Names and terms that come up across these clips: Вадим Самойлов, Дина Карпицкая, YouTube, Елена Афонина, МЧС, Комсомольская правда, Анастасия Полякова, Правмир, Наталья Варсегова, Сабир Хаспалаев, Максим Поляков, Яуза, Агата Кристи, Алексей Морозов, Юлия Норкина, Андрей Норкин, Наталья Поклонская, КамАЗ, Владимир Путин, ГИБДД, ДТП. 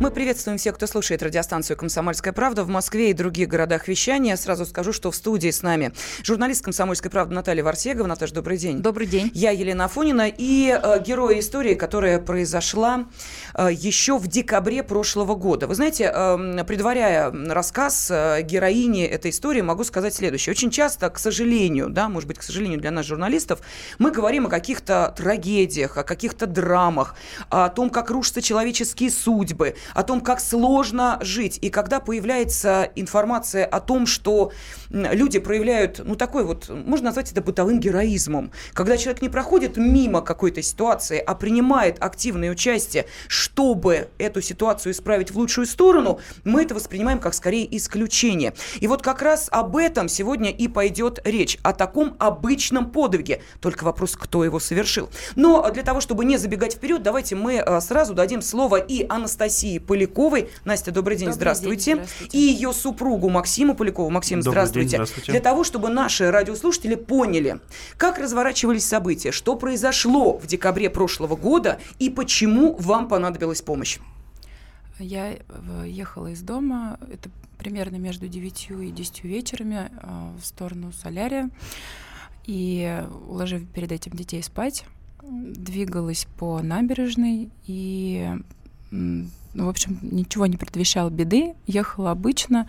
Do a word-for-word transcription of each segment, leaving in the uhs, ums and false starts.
Мы приветствуем всех, кто слушает радиостанцию «Комсомольская правда» в Москве и других городах вещания. Сразу скажу, что в студии с нами журналист «Комсомольской правды» Наталья Варсегова. Наташа, добрый день. Добрый день. Я Елена Афонина. И э, герои истории, которая произошла э, еще в декабре прошлого года. Вы знаете, э, предваряя рассказ э, героини этой истории, могу сказать следующее. Очень часто, к сожалению, да, может быть, к сожалению для нас, журналистов, мы говорим о каких-то трагедиях, о каких-то драмах, о том, как рушатся человеческие судьбы, о том, как сложно жить. И когда появляется информация о том, что люди проявляют, ну, такой вот, можно назвать это бытовым героизмом, когда человек не проходит мимо какой-то ситуации, а принимает активное участие, чтобы эту ситуацию исправить в лучшую сторону, мы это воспринимаем как, скорее, исключение. И вот как раз об этом сегодня и пойдет речь, о таком обычном подвиге. Только вопрос, кто его совершил. Но для того, чтобы не забегать вперед, давайте мы сразу дадим слово и Анастасии Поляковой. Настя, добрый день, добрый здравствуйте. день, здравствуйте. И ее супругу Максиму Полякову. Максим, добрый здравствуйте. День, здравствуйте. Для того, чтобы наши радиослушатели поняли, как разворачивались события, что произошло в декабре прошлого года и почему вам понадобилась помощь. Я ехала из дома, это примерно между девятью и десятью вечерами, в сторону солярия, и, уложив перед этим детей спать, двигалась по набережной и... Ну, в общем, ничего не предвещало беды. Ехала обычно,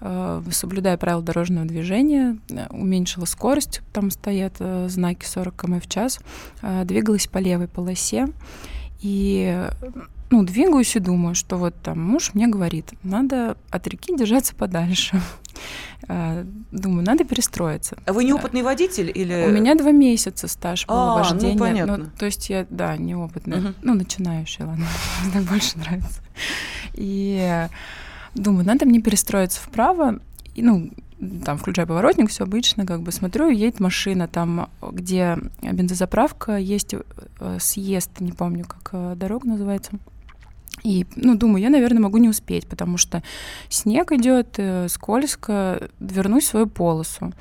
э, соблюдая правила дорожного движения, уменьшила скорость, там стоят э, знаки сорок километров в час, э, двигалась по левой полосе. И, ну, двигаюсь и думаю, что вот там муж мне говорит, надо от реки держаться подальше. Думаю, надо перестроиться. А вы неопытный водитель или... У меня два месяца стаж по вождению. А, ну понятно. Ну, то есть я, да, неопытная. Угу. Ну, начинающая, ладно, мне так больше нравится. И думаю, надо мне перестроиться вправо. И, ну, там, включая поворотник, все обычно, как бы смотрю, едет машина, там, где бензозаправка, есть съезд, не помню, как дорога называется. И, ну, думаю, я, наверное, могу не успеть, потому что снег идет, скользко, вернусь в свою полосу.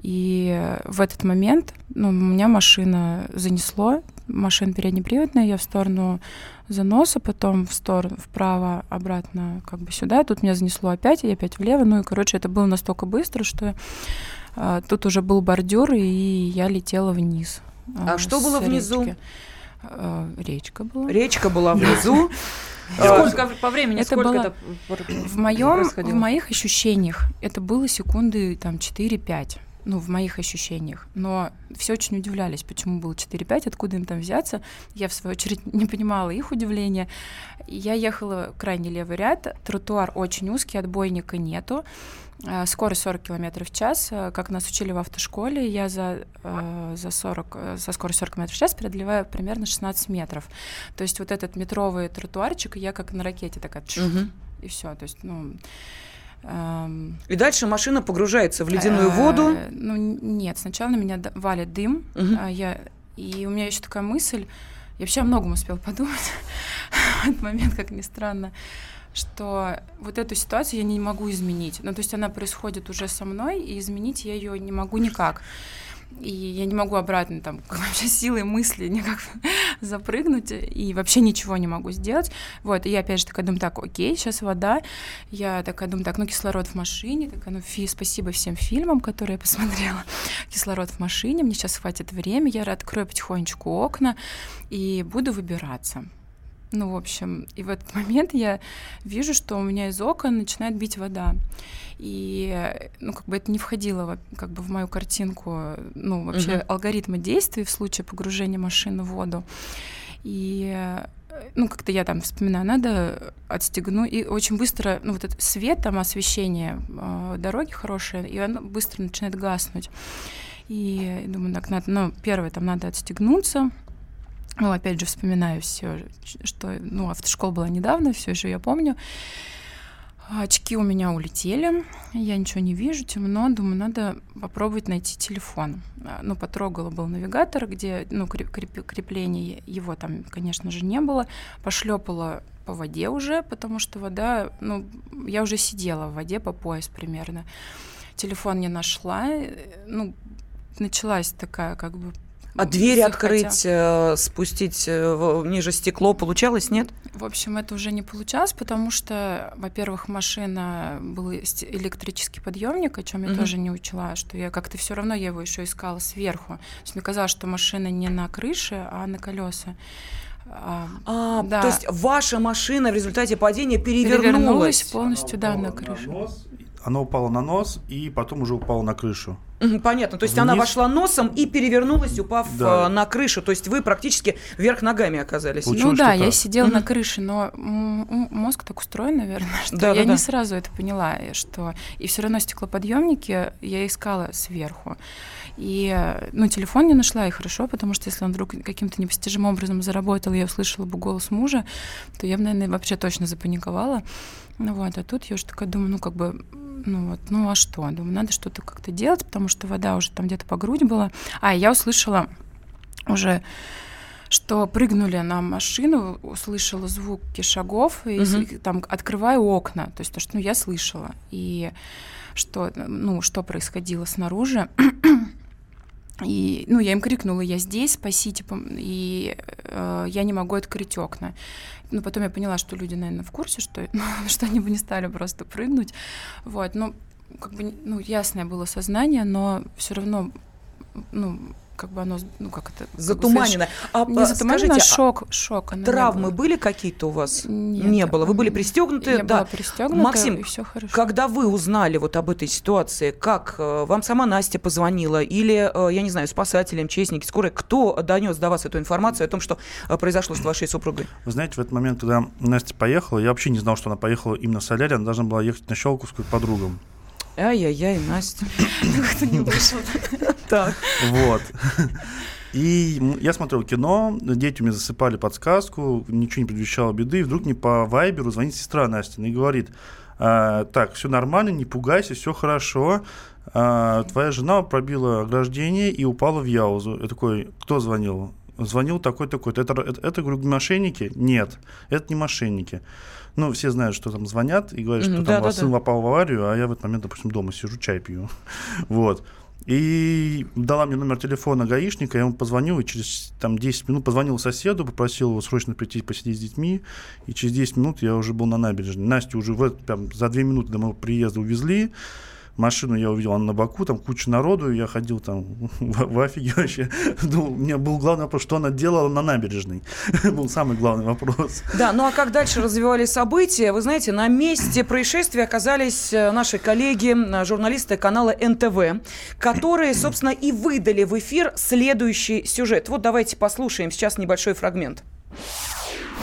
И в этот момент, ну, у меня машина занесло, машина переднеприводная, я в сторону заноса, потом в сторону, вправо, обратно, как бы сюда, тут меня занесло опять, и опять влево, ну, и, короче, это было настолько быстро, что а, тут уже был бордюр, и я летела вниз. А, а что было речки. Внизу? А, речка была. Речка была внизу. Сколько по времени, это сколько было, это в моем, в моих ощущениях это было секунды там, четыре-пять, ну, в моих ощущениях. Но все очень удивлялись, почему было четыре-пять, откуда им там взяться. Я, в свою очередь, не понимала их удивления. Я ехала в крайне левый ряд, тротуар очень узкий, отбойника нету. Скорость сорок километров в час, как нас учили в автошколе, я за, за сорок, со скоростью сорок километров в час преодолеваю примерно шестнадцать метров. То есть вот этот метровый тротуарчик, я как на ракете такая, угу. И все, то есть, ну... И дальше машина погружается в ледяную воду. Ну нет, сначала на меня валит дым, угу. я, и у меня еще такая мысль, я вообще о многом успела подумать, этот момент, как ни странно, что вот эту ситуацию я не могу изменить. Ну, то есть она происходит уже со мной, и изменить я ее не могу никак. И я не могу обратно, там, вообще силой мысли никак запрыгнуть, и вообще ничего не могу сделать. Вот, и я опять же такая думаю, так, окей, сейчас вода. Я такая думаю, так, ну, кислород в машине. Такая, ну, фи, спасибо всем фильмам, которые я посмотрела. Кислород в машине, мне сейчас хватит времени, я открою потихонечку окна и буду выбираться. Ну, в общем, и в этот момент я вижу, что у меня из окон начинает бить вода. И, ну, как бы это не входило как бы в мою картинку, ну, вообще угу. алгоритма действий в случае погружения машины в воду. И, ну, как-то я там вспоминаю, надо отстегнуть. И очень быстро, ну, вот этот свет, там, освещение э, дороги хорошее, и оно быстро начинает гаснуть. И думаю, так, надо, ну, первое, там, надо отстегнуться. Ну, опять же, вспоминаю все, что, ну, автошкола была недавно, все еще я помню. Очки у меня улетели, я ничего не вижу, темно, думаю, надо попробовать найти телефон. Ну, потрогала, был навигатор, где, ну, креп- крепление его там, конечно же, не было. Пошлепала по воде уже, потому что вода, ну, я уже сидела в воде по пояс примерно. Телефон не нашла, ну, началась такая как бы... А дверь захотя... открыть, спустить ниже стекло получалось, нет? В общем, это уже не получалось, потому что, во-первых, машина был электрический подъемник, о чем я mm-hmm. тоже не учла, что я как-то все равно я его еще искала сверху. То есть мне казалось, что машина не на крыше, а на колеса. А, а, да. То есть ваша машина в результате падения перевернулась? Перевернулась полностью, да, на крышу. На нос, она упала на нос и потом уже упала на крышу. Понятно, то есть вниз. Она вошла носом и перевернулась, упав да. на крышу. То есть вы практически вверх ногами оказались. Получилось, ну да, я сидела mm-hmm. на крыше, но мозг так устроен, наверное, что да, я да, не да. сразу это поняла, что и все равно стеклоподъемники я искала сверху. И, ну, телефон не нашла, и хорошо, потому что если он вдруг каким-то непостижимым образом заработал, я услышала бы голос мужа, то я бы, наверное, вообще точно запаниковала. Ну вот, а тут я уже такая думаю, ну как бы, ну вот, ну а что? Думаю, надо что-то как-то делать, потому что вода уже там где-то по грудь была. А, я услышала уже, что прыгнули на машину, услышала звуки шагов, и угу. там открываю окна, то есть то, что ну, я слышала, и что, ну, что происходило снаружи. И, ну, я им крикнула, я здесь, спасите, и э, я не могу открыть окна. Но потом я поняла, что люди, наверное, в курсе, что, ну, что они бы не стали просто прыгнуть. Вот, ну, как бы, ну, ясное было сознание, но все равно, ну, как бы оно, ну, как это... Затуманено. А, не затуманено, скажите, шок, шок. Травмы были какие-то у вас? Нет, не было. Вы были пристегнуты? Я да. была пристегнута, Максим, и все хорошо. Когда вы узнали вот об этой ситуации, как вам сама Настя позвонила или, я не знаю, спасатели, МЧСники, скорая, кто донес до вас эту информацию о том, что произошло с вашей супругой? Вы знаете, в этот момент, когда Настя поехала, я вообще не знал, что она поехала именно с Соляри, она должна была ехать на Щелковскую к подругам. Ай-яй-яй, Настя. Как-то не вышло. Так. Вот. И я смотрел кино, дети у меня засыпали подсказку, ничего не предвещало беды, и вдруг мне по вайберу звонит сестра Настина и говорит, так, все нормально, не пугайся, все хорошо, твоя жена пробила ограждение и упала в Яузу. Я такой, кто звонил? Звонил такой-такой-то. Это, это, это, говорю, мошенники? Нет, это не мошенники. Ну, все знают, что там звонят и говорят, что mm-hmm, там да, сын да. попал в аварию, а я в этот момент, допустим, дома сижу, чай пью. Вот. И дала мне номер телефона гаишника, я ему позвонил, и через там, десять минут позвонил соседу, попросил его срочно прийти посидеть с детьми, и через десять минут я уже был на набережной. Настю уже в, там, за две минуты до моего приезда увезли. Машину я увидел, она на боку, там куча народу, я ходил там в, в афиге вообще. Думал, у меня был главный вопрос, что она делала на набережной. Был самый главный вопрос. Да, ну а как дальше развивались события? Вы знаете, на месте происшествия оказались наши коллеги, журналисты канала эн тэ вэ, которые, собственно, и выдали в эфир следующий сюжет. Вот давайте послушаем сейчас небольшой фрагмент.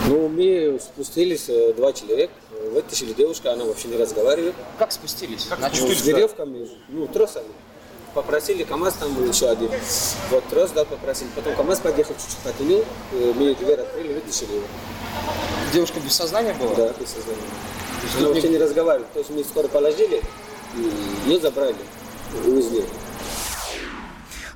Ну, мы спустились два человека, вытащили девушку, она вообще не разговаривает. Как спустились? Как ну, с веревками, ну, тросами. Попросили КамАЗ, там был еще один. Вот трос, да, попросили. Потом КамАЗ подъехал, чуть-чуть потянул, мы дверь открыли, вытащили его. Девушка без сознания была? Да, без сознания. Она Что-то вообще не... не разговаривает. То есть мы скоро положили, и ее забрали, увезли.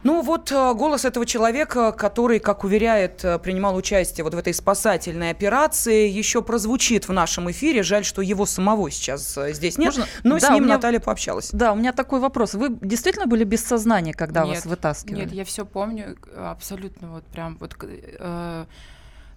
Ну вот голос этого человека, который, как уверяет, принимал участие вот в этой спасательной операции, еще прозвучит в нашем эфире. Жаль, что его самого сейчас здесь нет, Можно? но да, с ним меня... Наталья пообщалась. Да, у меня такой вопрос. Вы действительно были без сознания, когда нет, вас вытаскивали? Нет, я все помню абсолютно вот прям вот... Э-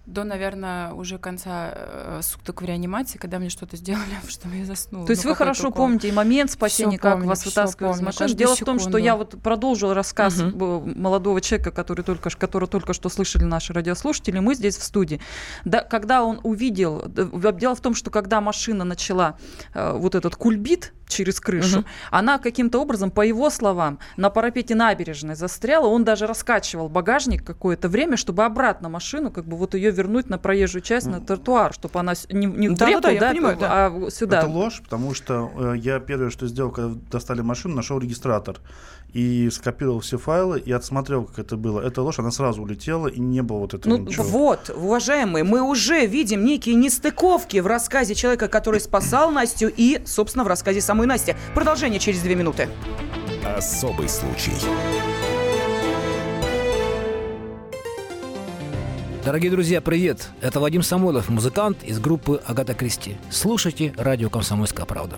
До, наверное, уже конца суток в реанимации, когда мне что-то сделали, что я заснула. То есть ну, вы хорошо укол. Помните и момент спасения, все как помню, вас вытаскивали из машины. Дело секунду. в том, что я вот продолжила рассказ uh-huh. молодого человека, который только, который только что слышали наши радиослушатели, мы здесь в студии. Да, когда он увидел... Дело в том, что когда машина начала э, вот этот кульбит через крышу, uh-huh. она каким-то образом, по его словам, на парапете набережной застряла, он даже раскачивал багажник какое-то время, чтобы обратно машину, как бы вот ее вернуть на проезжую часть, на тротуар, чтобы она не, не да, трепу, да, да, понимаю, да. а сюда. Это ложь, потому что э, я первое, что сделал, когда достали машину, нашел регистратор и скопировал все файлы и отсмотрел, как это было. Эта ложь, она сразу улетела, и не было вот этого ну, ничего. Вот, уважаемые, мы уже видим некие нестыковки в рассказе человека, который спасал Настю, и, собственно, в рассказе самой Насти. Продолжение через две минуты. Особый случай. Дорогие друзья, привет! Это Вадим Самойлов, музыкант из группы «Агата Кристи». Слушайте радио «Комсомольская правда».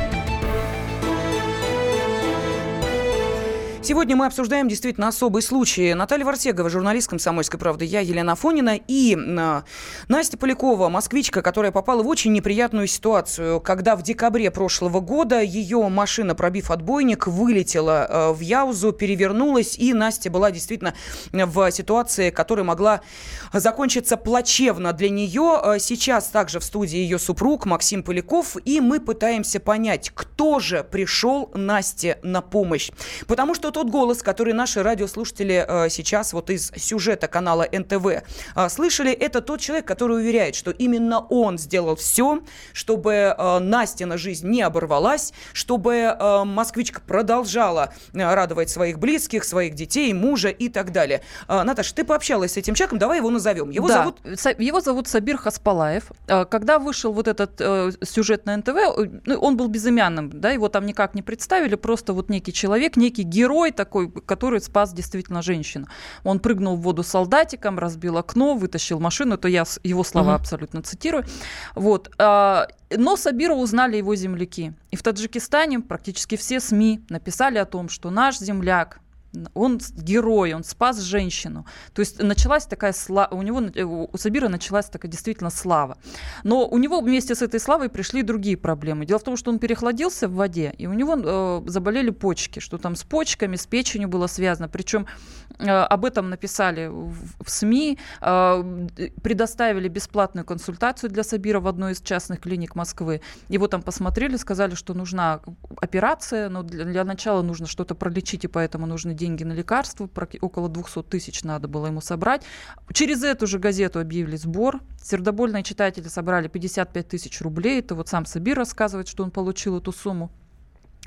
Сегодня мы обсуждаем действительно особый случай. Наталья Варсегова, журналист «Комсомольской правды», я, Елена Афонина, и э, Настя Полякова, москвичка, которая попала в очень неприятную ситуацию, когда в декабре прошлого года ее машина, пробив отбойник, вылетела э, в Яузу, перевернулась, и Настя была действительно в ситуации, которая могла закончиться плачевно для нее. Сейчас также в студии ее супруг Максим Поляков, и мы пытаемся понять, кто же пришел Насте на помощь. Потому что тот голос, который наши радиослушатели э, сейчас вот из сюжета канала эн тэ вэ э, слышали, это тот человек, который уверяет, что именно он сделал все, чтобы э, Настина жизнь не оборвалась, чтобы э, москвичка продолжала э, радовать своих близких, своих детей, мужа и так далее. Э, Наташа, ты пообщалась с этим человеком, давай его назовем. Его, да. зовут... Са- его зовут Сабир Хаспалаев. Э, когда вышел вот этот э, сюжет на эн тэ вэ, э, он был безымянным, да, его там никак не представили, просто вот некий человек, некий герой, такой, который спас действительно женщину. Он прыгнул в воду солдатиком, разбил окно, вытащил машину. Это я его слова mm-hmm. абсолютно цитирую. Вот. Но Сабира узнали его земляки. И в Таджикистане практически все СМИ написали о том, что наш земляк, он герой, он спас женщину. То есть началась такая слава, у него, у Сабира началась такая действительно слава. Но у него вместе с этой славой пришли другие проблемы. Дело в том, что он перехладился в воде, и у него э, заболели почки, что там с почками, с печенью было связано. Причем э, об этом написали в, в СМИ, э, предоставили бесплатную консультацию для Сабира в одной из частных клиник Москвы. Его там посмотрели, сказали, что нужна операция, но для, для начала нужно что-то пролечить, и поэтому нужны деньги на лекарства, около двести тысяч надо было ему собрать. Через эту же газету объявили сбор. Сердобольные читатели собрали пятьдесят пять тысяч рублей. Это вот сам Сабир рассказывает, что он получил эту сумму.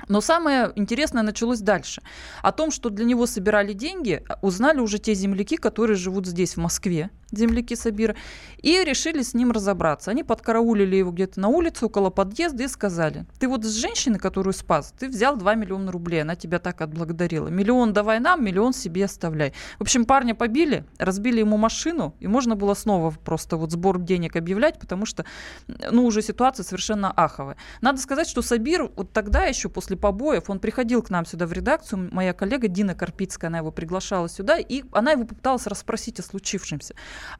Но самое интересное началось дальше. О том, что для него собирали деньги, узнали уже те земляки, которые живут здесь, в Москве, земляки Сабира, и решили с ним разобраться. Они подкараулили его где-то на улице, около подъезда, и сказали: ты вот с женщины, которую спас, ты взял два миллиона рублей, она тебя так отблагодарила. Миллион давай нам, миллион себе оставляй. В общем, парня побили, разбили ему машину, и можно было снова просто вот сбор денег объявлять, потому что, ну, уже ситуация совершенно аховая. Надо сказать, что Сабир вот тогда еще, после побоев, он приходил к нам сюда в редакцию, моя коллега Дина Карпицкая, она его приглашала сюда, и она его попыталась расспросить о случившемся.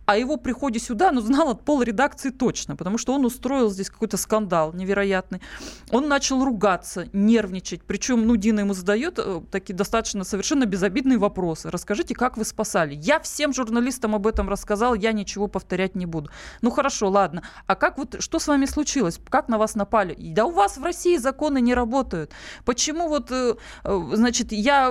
О его приходе сюда, ну, знала полредакции точно, потому что он устроил здесь какой-то скандал невероятный. Он начал ругаться, нервничать. Причем, ну, Дина ему задает такие достаточно совершенно безобидные вопросы. Расскажите, как вы спасали? Я всем журналистам об этом рассказал, я ничего повторять не буду. Ну, хорошо, ладно. А как вот, что с вами случилось? Как на вас напали? Да у вас в России законы не работают. Почему вот, значит, я,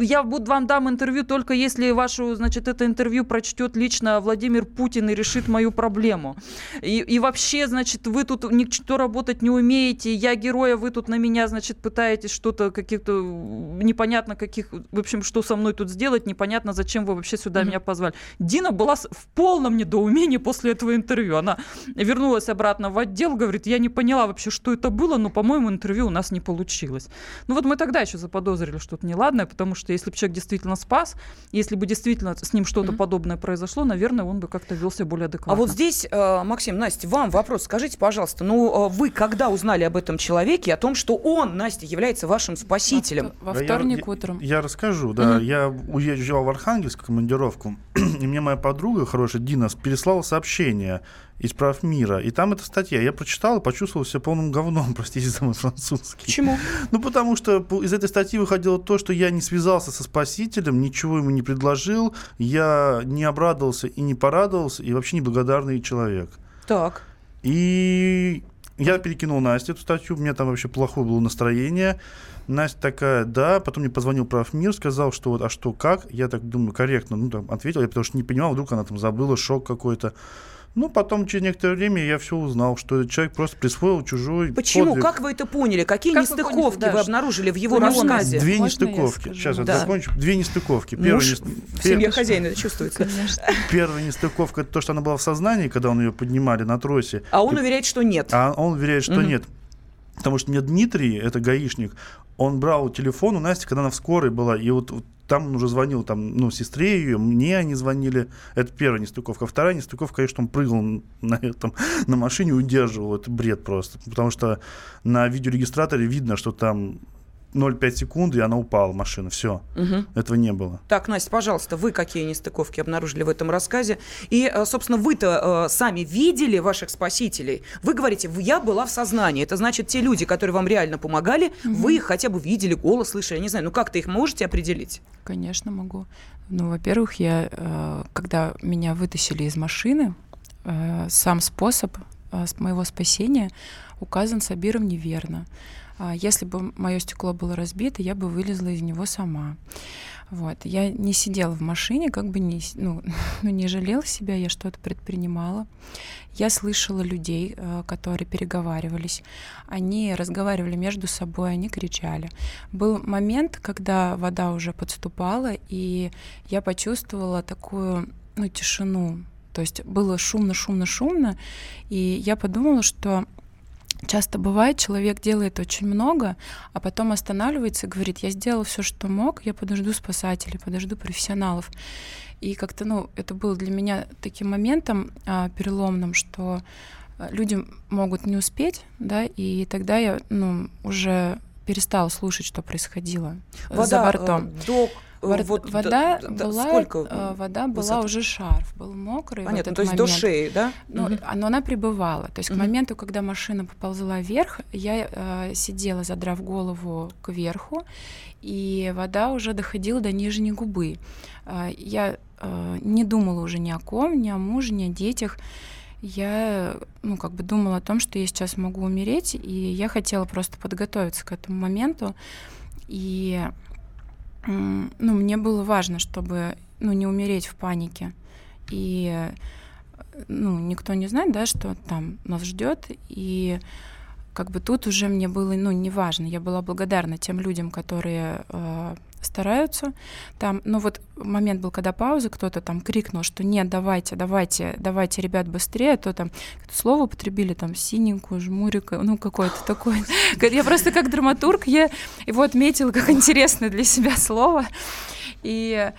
я вам дам интервью только если вашу, значит, это интервью прочтет лично Владимир Путин и решит мою проблему. И, и вообще, значит, вы тут ничего работать не умеете, я героя, вы тут на меня, значит, пытаетесь что-то, каких-то непонятно каких, в общем, что со мной тут сделать, непонятно, зачем вы вообще сюда mm-hmm. меня позвали. Дина была в полном недоумении после этого интервью. Она вернулась обратно в отдел, говорит: я не поняла вообще, что это было, но, по-моему, интервью у нас не получилось. Ну вот мы тогда еще заподозрили что-то неладное, потому что если бы человек действительно спас, если бы действительно с ним что-то mm-hmm. подобное произошло, зашло, наверное, он бы как-то вел себя более адекватно. А вот здесь, Максим, Настя, вам вопрос. Скажите, пожалуйста, ну вы когда узнали об этом человеке, о том, что он, Настя, является вашим спасителем? Во, во вторник я, утром. Я, я расскажу, да. Угу. Я уезжал в Архангельск в командировку, и мне моя подруга хорошая, Дина, переслала сообщение из Правмира. И там эта статья. Я прочитал и почувствовал себя полным говном, простите за мой французский. Почему? Ну, потому что из этой статьи выходило то, что я не связался со спасителем, ничего ему не предложил, я не обрадовался и не порадовался, и вообще неблагодарный человек. Так. И я перекинул Насте эту статью, у меня там вообще плохое было настроение. Настя такая, да, потом мне позвонил Правмир, сказал, что вот, а что, как? Я так думаю, корректно, ну, там, ответил, я потому что не понимал, вдруг она там забыла, шок какой-то. Ну, потом, через некоторое время, я все узнал, что этот человек просто присвоил чужой Почему? Подвиг. Как вы это поняли? Какие как нестыковки вы, да, вы обнаружили в его рассказе? Две Можно нестыковки. Сейчас я да. закончу. Две нестыковки. Первая Муж нест... в семье хозяина чувствуется. Первая нестыковка — это то, что она была в сознании, когда он ее поднимали на тросе. А он и... уверяет, что нет. А он уверяет, что угу. нет. Потому что мне Дмитрий, это гаишник, он брал телефон у Насти, когда она в скорой была, и вот там он уже звонил, там, ну, сестре ее, мне они звонили. Это первая нестыковка. А вторая нестыковка, конечно, он прыгал на этом, на машине, удерживал. Это бред просто. Потому что на видеорегистраторе видно, что там ноль целых пять секунды, и она упала, машина. Все. Угу. Этого не было. Так, Настя, пожалуйста, вы какие нестыковки обнаружили в этом рассказе? И, собственно, вы-то э, сами видели ваших спасителей. Вы говорите, я была в сознании. Это значит, те люди, которые вам реально помогали, угу. вы их хотя бы видели, голос слышали. Я не знаю, ну как-то их можете определить? Конечно, могу. Ну, во-первых, я, э, когда меня вытащили из машины, э, сам способ э, моего спасения указан Сабиром неверно. Если бы мое стекло было разбито, я бы вылезла из него сама. Вот. Я не сидела в машине, как бы не, ну, не жалела себя, я что-то предпринимала. Я слышала людей, которые переговаривались. Они разговаривали между собой, они кричали. Был момент, когда вода уже подступала, и я почувствовала такую, ну, тишину. То есть было шумно-шумно-шумно, и я подумала, что... Часто бывает, человек делает очень много, а потом останавливается и говорит: я сделал все, что мог, я подожду спасателей, подожду профессионалов. И как-то, ну, это было для меня таким моментом а, переломным, что люди могут не успеть, да, и тогда я, ну, уже перестала слушать, что происходило вода, за бортом. Э, до... Вор... Вот вода, да, была, да, вода была уже шарф, был мокрый. Понятно, вот то есть момент. До шеи, да? Но, угу. но она прибывала. То есть угу. к моменту, когда машина поползла вверх, я э, сидела, задрав голову кверху, и вода уже доходила до нижней губы. Э, я э, не думала уже ни о ком, ни о муже, ни о детях. Я, ну, как бы думала о том, что я сейчас могу умереть, и я хотела просто подготовиться к этому моменту. И... Ну, мне было важно, чтобы, ну, не умереть в панике. И, ну, никто не знает, да, что там нас ждет. И как бы тут уже мне было, ну, не важно. Я была благодарна тем людям, которые э, стараются там. Но вот момент был, когда пауза, кто-то там крикнул, что нет, давайте, давайте, давайте, ребят, быстрее. А то там слово употребили, там, синенькую, жмурика, ну, какое-то такое. Я просто как драматург, я его отметила как интересное для себя слово. И...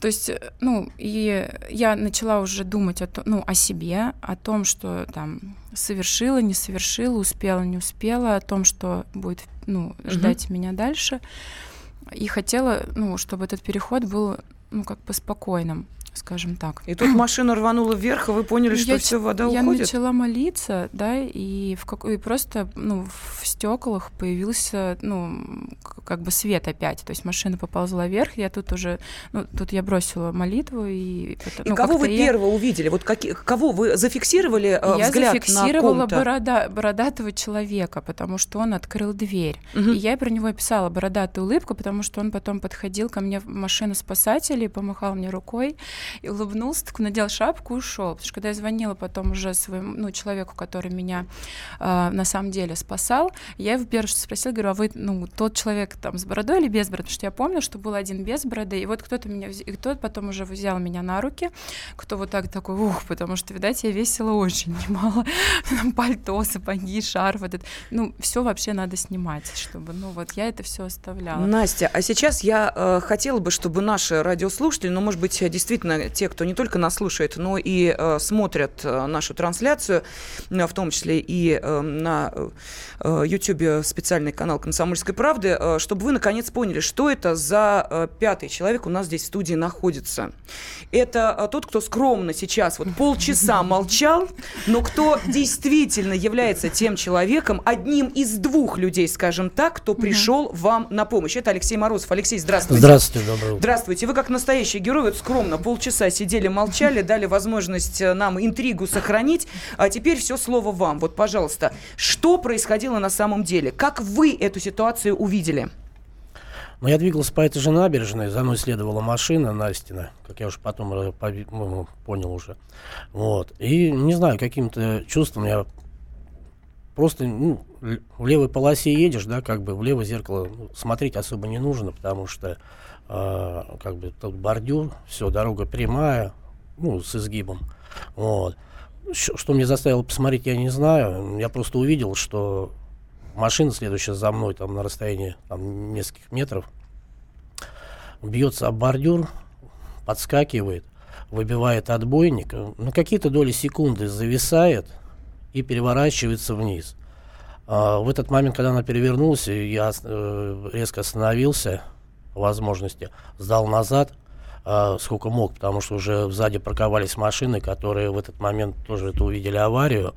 То есть, ну, и я начала уже думать о, ну, о себе, о том, что там совершила, не совершила, успела, не успела, о том, что будет, ну, ждать угу. меня дальше. И хотела, ну, чтобы этот переход был, ну, как бы спокойным, скажем так. И тут машина рванула вверх, и вы поняли, что я, все, вода я уходит? Я начала молиться, да, и, в как... и просто, ну, в стеклах появился, ну, как бы свет опять. То есть машина поползла вверх, я тут уже, ну, тут я бросила молитву. И, ну, и кого вы я... первого увидели? Вот какие... Кого вы зафиксировали я взгляд на ком-то? Я зафиксировала борода... бородатого человека, потому что он открыл дверь. Угу. И я про него писала бородатую улыбку, потому что он потом подходил ко мне в машину спасателей, помахал мне рукой. И улыбнулся, так надел шапку и ушел. Потому что когда я звонила потом уже своему, ну, человеку, который меня э, на самом деле спасал, я его первое, что спросила, говорю: а вы, ну, тот человек там с бородой или без бороды? Потому что я помню, что был один без бороды. И вот кто-то меня, и кто-то потом уже взял меня на руки, кто вот так такой, ух, потому что, видать, я весила очень немало. Пальто, сапоги, шарф, вот это. Ну, все вообще надо снимать, чтобы, ну, вот я это все оставляла. Настя, а сейчас я э, хотела бы, чтобы наши радиослушатели, ну, может быть, действительно те, кто не только нас слушает, но и э, смотрят э, нашу трансляцию, э, в том числе и э, на э, YouTube специальный канал «Комсомольской правды», э, чтобы вы, наконец, поняли, что это за э, пятый человек у нас здесь в студии находится. Это э, тот, кто скромно сейчас вот полчаса молчал, но кто действительно является тем человеком, одним из двух людей, скажем так, кто пришел вам на помощь. Это Алексей Морозов. Алексей, здравствуйте. Здравствуйте, доброе утро. Здравствуйте. Вы, как настоящий герой, вот скромно, полчаса часа сидели, молчали, дали возможность нам интригу сохранить. А теперь все слово вам. Вот, пожалуйста, что происходило на самом деле? Как вы эту ситуацию увидели? Но я двигался по этой же набережной, за мной следовала машина Настина, как я уже потом понял уже. Вот. И, не знаю, каким-то чувством я просто, ну, в левой полосе едешь, да, как бы в левое зеркало смотреть особо не нужно, потому что э, как бы тут бордюр, все, дорога прямая, ну, с изгибом. Вот. Что меня заставило посмотреть, я не знаю. Я просто увидел, что машина, следующая за мной, там на расстоянии там, нескольких метров, бьется об бордюр, подскакивает, выбивает отбойник, на какие-то доли секунды зависает и переворачивается вниз. А в этот момент, когда она перевернулась, я резко остановился, по возможности, сдал назад, сколько мог, потому что уже сзади парковались машины, которые в этот момент тоже это увидели аварию.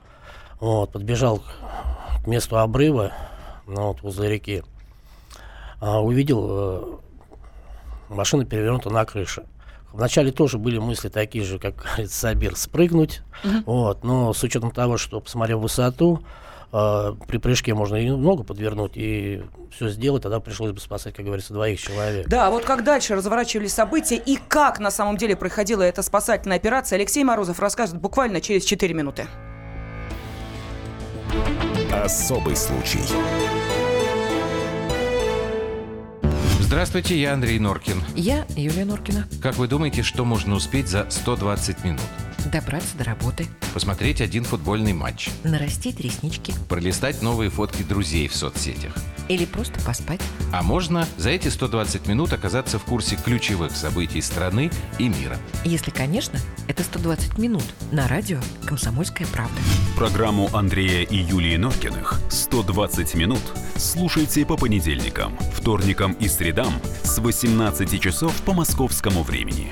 Вот, подбежал к месту обрыва, ну, вот, возле реки, а, увидел, э, машина перевернута на крыше. Вначале тоже были мысли такие же, как говорит Сабир, спрыгнуть. Mm-hmm. Вот, но с учетом того, что, посмотрев высоту, э, при прыжке можно и много подвернуть, и все сделать, тогда пришлось бы спасать, как говорится, двоих человек. Да, вот как дальше разворачивались события и как на самом деле проходила эта спасательная операция, Алексей Морозов расскажет буквально через четыре минуты. Особый случай. Здравствуйте, я Андрей Норкин. Я Юлия Норкина. Как вы думаете, что можно успеть за сто двадцать минут? Добраться до работы. Посмотреть один футбольный матч. Нарастить реснички. Пролистать новые фотки друзей в соцсетях. Или просто поспать. А можно за эти сто двадцать минут оказаться в курсе ключевых событий страны и мира. Если, конечно, это сто двадцать минут на радио «Комсомольская правда». Программу Андрея и Юлии Норкиных «сто двадцать минут» слушайте по понедельникам, вторникам и средам с восемнадцати часов по московскому времени.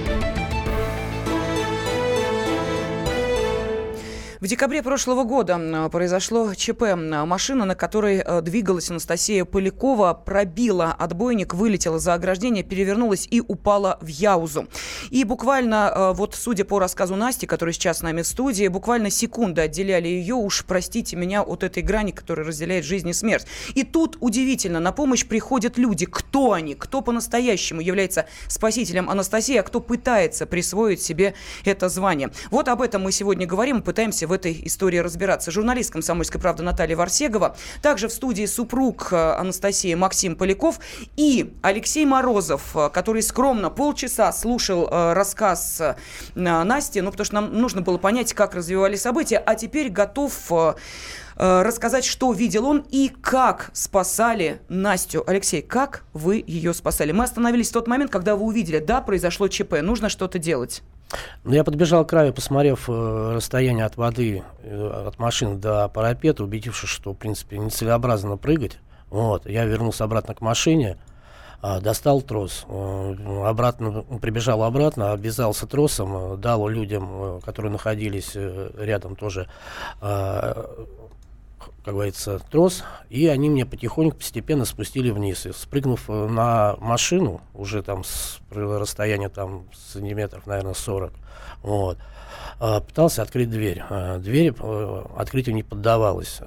В декабре прошлого года произошло ЧП. Машина, на которой двигалась Анастасия Полякова, пробила отбойник, вылетела за ограждение, перевернулась и упала в Яузу. И буквально, вот судя по рассказу Насти, которая сейчас с нами в студии, буквально секунды отделяли ее, уж простите меня, от этой грани, которая разделяет жизнь и смерть. И тут, удивительно, на помощь приходят люди. Кто они? Кто по-настоящему является спасителем Анастасии, а кто пытается присвоить себе это звание? Вот об этом мы сегодня говорим и пытаемся в этой истории разбираться. Журналист «Комсомольской правды» Наталья Варсегова. Также в студии супруг Анастасии Максим Поляков и Алексей Морозов, который скромно полчаса слушал рассказ Насти, ну, потому что нам нужно было понять, как развивались события, а теперь готов рассказать, что видел он и как спасали Настю. Алексей, как вы ее спасали? Мы остановились в тот момент, когда вы увидели, да, произошло ЧП, нужно что-то делать. Я подбежал к краю, посмотрев э, расстояние от воды, э, от машины до парапета, убедившись, что, в принципе, нецелеобразно прыгать. Вот. Я вернулся обратно к машине, э, достал трос, э, обратно, прибежал обратно, обвязался тросом, э, дал людям, э, которые находились э, рядом тоже, э, как говорится, трос, и они меня потихоньку, постепенно спустили вниз. И, спрыгнув на машину, уже там с расстояния там, сантиметров, наверное, сорок, вот, пытался открыть дверь. Дверь открытию не поддавалась.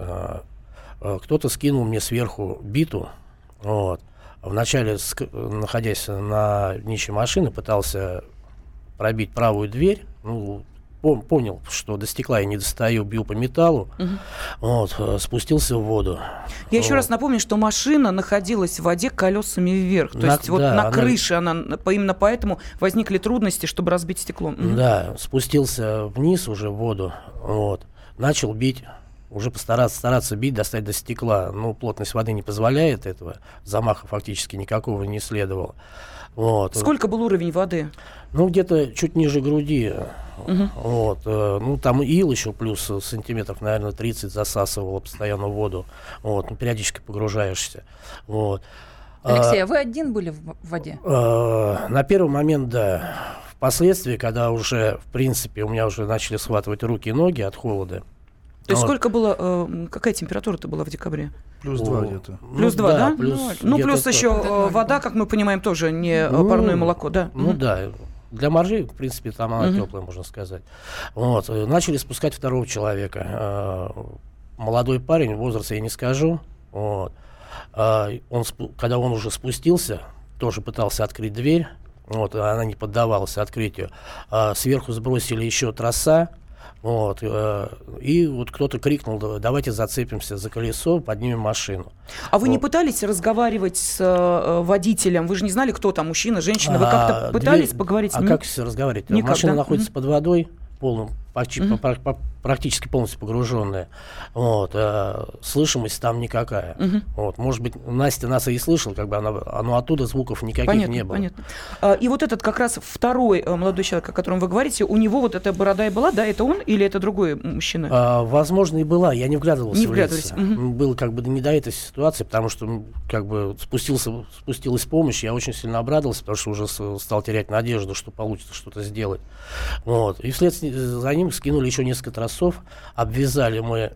Кто-то скинул мне сверху биту. Вот. Вначале, находясь на днище машины, пытался пробить правую дверь, ну, понял, что до стекла я не достаю, бью по металлу, угу. Вот, спустился в воду. Я вот. Еще раз напомню, что машина находилась в воде колесами вверх, то на, есть да, вот на она... крыше она, именно поэтому возникли трудности, чтобы разбить стекло. Угу. Да, спустился вниз уже в воду, вот, начал бить, уже постараться, стараться бить, достать до стекла, но плотность воды не позволяет этого, замаха фактически никакого не следовало. Вот. Сколько был уровень воды? Ну, где-то чуть ниже груди. Угу. Вот. Ну, там ил еще плюс сантиметров, наверное, тридцать засасывало постоянно воду. Вот. Ну, периодически погружаешься. Вот. Алексей, а, а вы один были в воде? А, на первый момент, да. Впоследствии, когда уже, в принципе, у меня уже начали схватывать руки и ноги от холода, То есть а сколько было, э, какая температура-то была в декабре? Плюс два где-то. Плюс два, да? да? Плюс ну, плюс так. еще э, вода, как мы понимаем, тоже не ну, парное молоко, да? Ну, mm-hmm. да. Для моржи, в принципе, там она mm-hmm. теплая, можно сказать. Вот. Начали спускать второго человека. Молодой парень, возраст я не скажу. Вот. Он, когда он уже спустился, тоже пытался открыть дверь. Вот. Она не поддавалась открытию. Сверху сбросили еще троса. Вот, э, и вот кто-то крикнул: давайте зацепимся за колесо, поднимем машину. А вы вот. не пытались разговаривать с э, водителем? Вы же не знали, кто там, мужчина, женщина? Вы как-то а, пытались дверь... поговорить? А Ник... как разговаривать? Никак, машина да? находится mm-hmm. под водой, полным, почти, mm-hmm. по, по, практически полностью погруженная. Вот, э, слышимость там никакая. Mm-hmm. Вот, может быть, Настя нас и слышала, как бы она, но оттуда звуков никаких понятно, не было. Понятно. А, и вот этот как раз второй э, молодой человек, о котором вы говорите, у него вот эта борода и была, да, это он или это другой мужчина? А, возможно, и была, я не вглядывался не в лицо. Mm-hmm. Было как бы не до этой ситуации, потому что как бы спустился, спустилась помощь, я очень сильно обрадовался, потому что уже с, стал терять надежду, что получится что-то сделать. Вот. И вслед за ним скинули еще несколько тросов. Обвязали мы,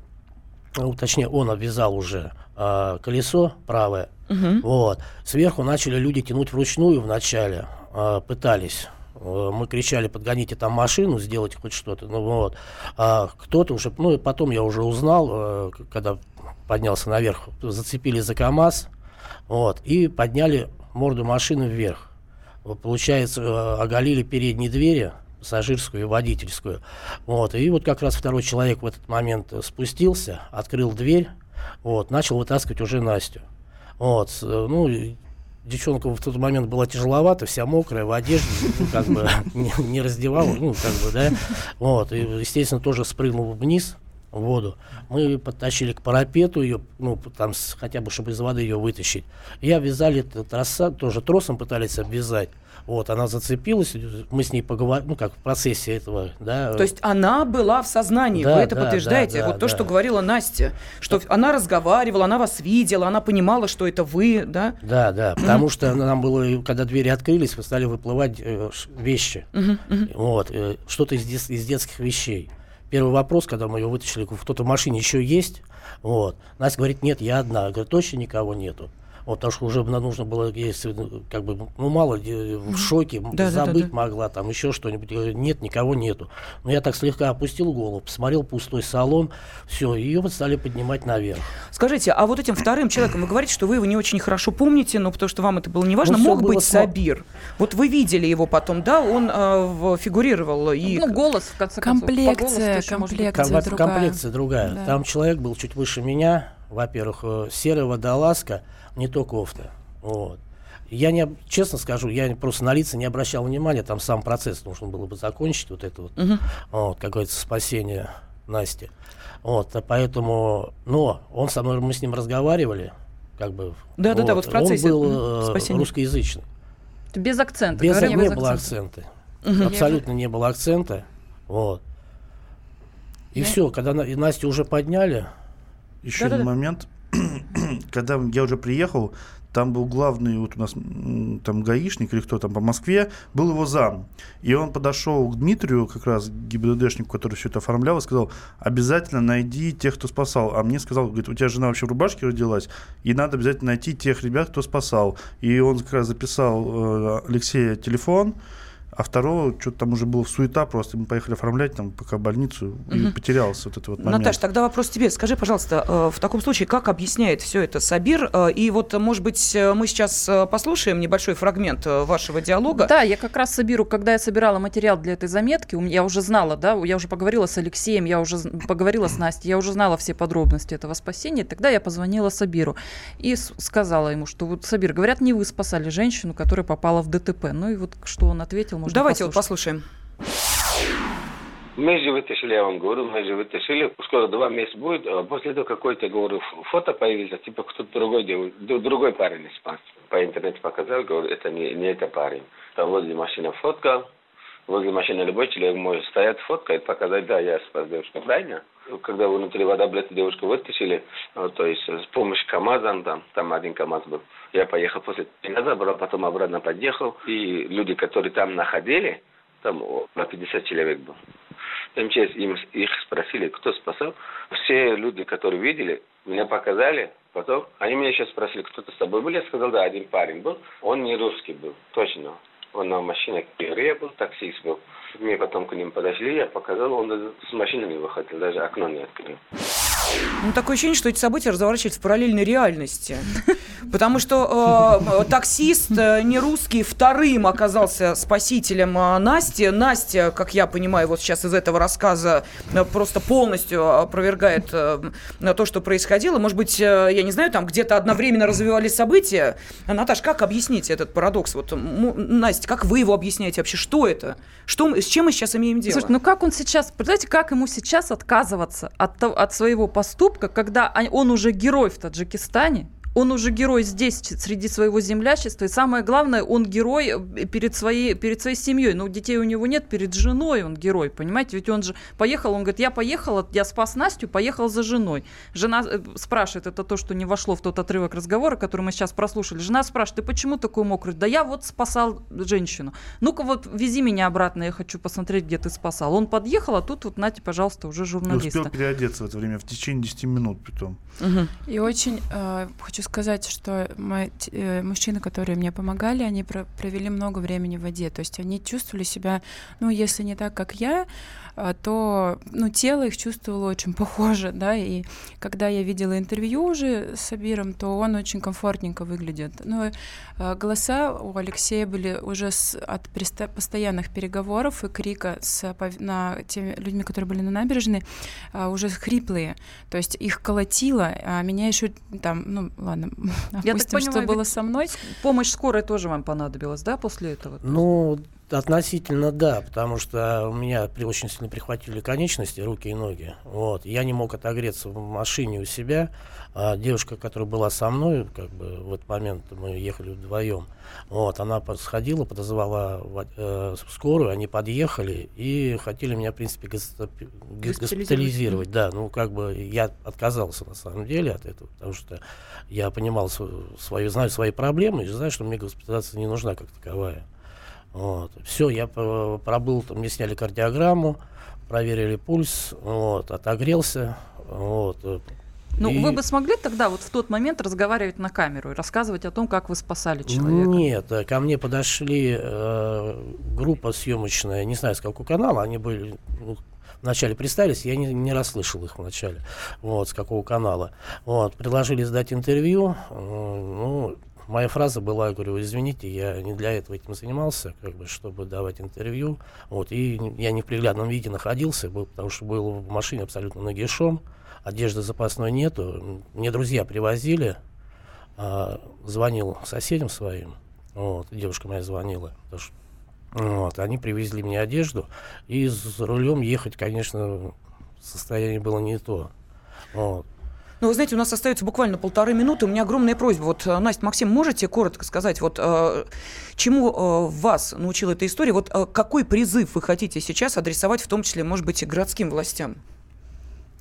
ну, точнее, он обвязал уже э, колесо правое. Угу. Вот. Сверху начали люди тянуть вручную вначале, э, пытались. Э, мы кричали: подгоните там машину, сделайте хоть что-то. Ну, вот. А кто-то уже, ну и потом я уже узнал, э, когда поднялся наверх, зацепили за КАМАЗ, вот, и подняли морду машины вверх. Вот, получается, э, оголили передние двери, пассажирскую и водительскую. Вот. И вот как раз второй человек в этот момент спустился, открыл дверь, вот, начал вытаскивать уже Настю. Вот. Ну, девчонка в тот момент была тяжеловата, вся мокрая, в одежде, ну, как бы не, не раздевала, ну, как бы, да. Вот. И, естественно, тоже спрыгнул вниз в воду. Мы подтащили к парапету ее, ну, там, хотя бы, чтобы из воды ее вытащить. И обвязали троса, тоже тросом пытались обвязать. Вот, она зацепилась, мы с ней поговорили, ну, как в процессе этого, да. То есть она была в сознании, да, вы это да, подтверждаете? Да, да, вот да, то, да. что говорила Настя, что да. она разговаривала, она вас видела, она понимала, что это вы, да? Да, да, потому что нам было, когда двери открылись, вы стали выплывать вещи, вот, что-то из, из детских вещей. Первый вопрос, когда мы ее вытащили: кто-то в машине еще есть? Вот. Настя говорит: нет, я одна. Я говорю: точно никого нету. Вот, потому что уже нужно было, если, как бы, ну, мало, в шоке, да, забыть да, да, да. могла, там, еще что-нибудь. Я говорю: нет, никого нету. Но я так слегка опустил голову, посмотрел пустой салон, все, ее вот стали поднимать наверх. Скажите, а вот этим вторым человеком, вы говорите, что вы его не очень хорошо помните, но потому что вам это было неважно, ну, мог быть см... Сабир? Вот вы видели его потом, да, он э, фигурировал. И... Ну, голос, в конце концов. Комплекция, комплекция другая. Комплекция другая. Да. Там человек был чуть выше меня, во-первых, серая водолазка, не то кофта. Вот. Я не, честно скажу, я просто на лица не обращал внимания, там сам процесс нужно было бы закончить, вот это вот, угу. вот какое-то спасение Насти. Вот, а поэтому, но он со мной, мы с ним разговаривали, как бы. Да, вот, да, да, вот в процессе. Он был угу. русскоязычный. Это без акцента. Без, не без было акцента. Акцента. Угу. Абсолютно не было акцента. Вот. И да. все, когда Настю уже подняли. Еще один момент. Когда я уже приехал, там был главный вот у нас там гаишник или кто там по Москве, был его зам. И он подошел к Дмитрию, как раз ГИБДДшнику, который все это оформлял, и сказал: обязательно найди тех, кто спасал. А мне сказал, говорит: у тебя жена вообще в рубашке родилась, и надо обязательно найти тех ребят, кто спасал. И он как раз записал э, Алексея телефон, а второго, что-то там уже было суета просто, мы поехали оформлять там пока больницу, и угу. потерялся вот этот вот момент. Наташа, тогда вопрос тебе. Скажи, пожалуйста, в таком случае, как объясняет все это Сабир? И вот, может быть, мы сейчас послушаем небольшой фрагмент вашего диалога. Да, я как раз Сабиру, когда я собирала материал для этой заметки, я уже знала, да, я уже поговорила с Алексеем, я уже поговорила с Настей, я уже знала все подробности этого спасения, тогда я позвонила Сабиру и сказала ему, что вот, Сабир, говорят, не вы спасали женщину, которая попала в ДТП. Ну и вот что он ответил, можно Давайте послушать. вот послушаем. Мы же вытащили, я вам говорю, мы же вытащили. Скоро два месяца будет. После этого какое-то, говорю, фото появилось. Типа кто-то другой делал, другой парень испанец. По интернету показал, говорю, это не, не это парень. Там возле машины фотка. Возле машины любой человек может стоять, фоткает, показать, да, я спас девушку, правильно? Когда внутри вода, блядь, девушку вытащили, то есть с помощью КАМАЗа, там, там один КАМАЗ был, я поехал после меня забрал, потом обратно подъехал, и люди, которые там находили, там на пятьдесят человек было. эм че эс, их спросили, кто спасал. Все люди, которые видели, меня показали. Потом они меня сейчас спросили, кто-то с тобой был. Я сказал, да, один парень был. Он не русский был, точно. Он на машине Кирия был, таксист был. Мы потом к ним подошли, я показал, он с машины не выходил, даже окно не открыл. Ну, такое ощущение, что эти события разворачиваются в параллельной реальности. Потому что э, таксист э, не русский вторым оказался спасителем э, Насти. Настя, как я понимаю, вот сейчас из этого рассказа э, просто полностью опровергает э, то, что происходило. Может быть, э, я не знаю, там где-то одновременно развивались события. Наташ, как объяснить этот парадокс? Вот, м- Настя, как вы его объясняете вообще? Что это? Что, с чем мы сейчас имеем дело? Слушайте, ну как он сейчас, представляете, как ему сейчас отказываться от, от своего поступка, когда он уже герой в Таджикистане? Он уже герой здесь, среди своего землячества. И самое главное, он герой перед своей, перед своей семьей. Но детей у него нет, перед женой он герой, понимаете? Ведь он же поехал, он говорит, я поехал, я спас Настю, поехал за женой. Жена спрашивает, это то, что не вошло в тот отрывок разговора, который мы сейчас прослушали. Жена спрашивает, ты почему такой мокрый? Да я вот спасал женщину. Ну-ка вот вези меня обратно, я хочу посмотреть, где ты спасал. Он подъехал, а тут вот, нате, пожалуйста, уже журналиста. И успел переодеться в это время, в течение десяти минут притом. Угу. И очень э, хочу сказать, что мои, э, мужчины, которые мне помогали, они про- провели много времени в воде, то есть они чувствовали себя, ну, если не так, как я, э, то, ну, тело их чувствовало очень похоже, да, и когда я видела интервью уже с Сабиром, то он очень комфортненько выглядит. Ну, э, голоса у Алексея были уже с, от приста- постоянных переговоров и крика с на теми людьми, которые были на набережной, э, уже хриплые, то есть их колотило, а меня еще там, ну, ладно, я допустим, так понимаю, что было со мной. Помощь скорой тоже вам понадобилась, да, после этого? Ну, относительно да, потому что у меня очень сильно прихватили конечности, руки и ноги. Вот. Я не мог отогреться в машине у себя. А девушка, которая была со мной, как бы в этот момент мы ехали вдвоем, вот, она сходила, подозвала э, скорую, они подъехали и хотели меня, в принципе, госпитализировать. госпитализировать. Да, ну как бы я отказался на самом деле от этого, потому что я понимал свою, свою знаю свои проблемы и знаю, что мне госпитализация не нужна как таковая. Вот. Все, я пробыл, мне сняли кардиограмму, проверили пульс, вот, отогрелся. Вот. Ну, и... вы бы смогли тогда вот в тот момент разговаривать на камеру и рассказывать о том, как вы спасали человека? Нет, ко мне подошли э, группа съемочная, не знаю, с какого канала, они были... Вначале представились, я не, не расслышал их вначале, вот, с какого канала. Вот, предложили сдать интервью, э, ну... Моя фраза была, я говорю, извините, я не для этого этим занимался, как бы, чтобы давать интервью. Вот, и я не в приглядном виде находился, был, потому что был в машине абсолютно нагишом, одежды запасной нету. Мне друзья привозили, а, звонил соседям своим, вот, девушка моя звонила, потому что, вот, они привезли мне одежду, и за рулем ехать, конечно, состояние было не то. Вот. Ну, вы знаете, у нас остается буквально полторы минуты. У меня огромная просьба. Вот, Настя, Максим, можете коротко сказать, вот, чему вас научила эта история? Вот какой призыв вы хотите сейчас адресовать, в том числе, может быть, и городским властям?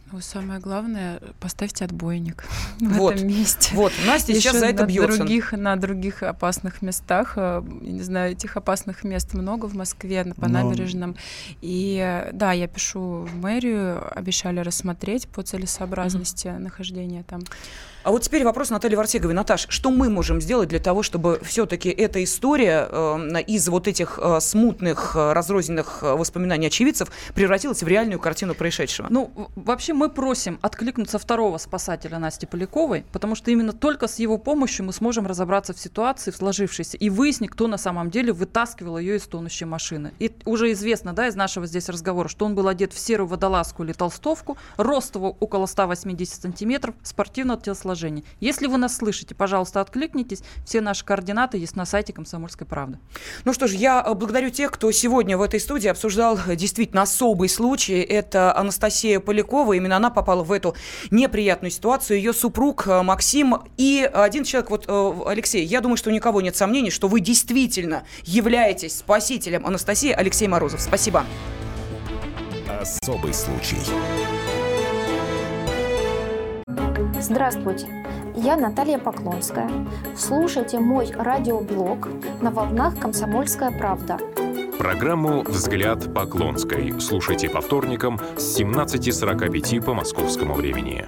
Ну, самое главное, поставьте отбойник вот. в этом месте. Вот, Настя сейчас за это бьется. Других, на других опасных местах, я не знаю, этих опасных мест много в Москве, по Но... набережным. И да, я пишу в мэрию, обещали рассмотреть по целесообразности mm-hmm. нахождения там. А вот теперь вопрос Натальи Варсеговой. Наташ, что мы можем сделать для того, чтобы все-таки эта история э, из вот этих э, смутных, разрозненных воспоминаний очевидцев превратилась в реальную картину происшедшего? Ну, вообще мы просим откликнуться второго спасателя Насти Поляковой, потому что именно только с его помощью мы сможем разобраться в ситуации, в сложившейся, и выяснить, кто на самом деле вытаскивал ее из тонущей машины. И уже известно, да, из нашего здесь разговора, что он был одет в серую водолазку или толстовку, рост его около сто восемьдесят сантиметров, спортивного телосложения. Если вы нас слышите, пожалуйста, откликнитесь. Все наши координаты есть на сайте «Комсомольской правды». Ну что ж, я благодарю тех, кто сегодня в этой студии обсуждал действительно особый случай. Это Анастасия Полякова. Именно она попала в эту неприятную ситуацию. Ее супруг Максим и один человек, вот Алексей. Я думаю, что у никого нет сомнений, что вы действительно являетесь спасителем Анастасии. Алексей Морозов. Спасибо. Особый случай. Здравствуйте, я Наталья Поклонская. Слушайте мой радиоблог на волнах «Комсомольская правда». Программу «Взгляд Поклонской» слушайте по вторникам с семнадцати сорока пяти по московскому времени.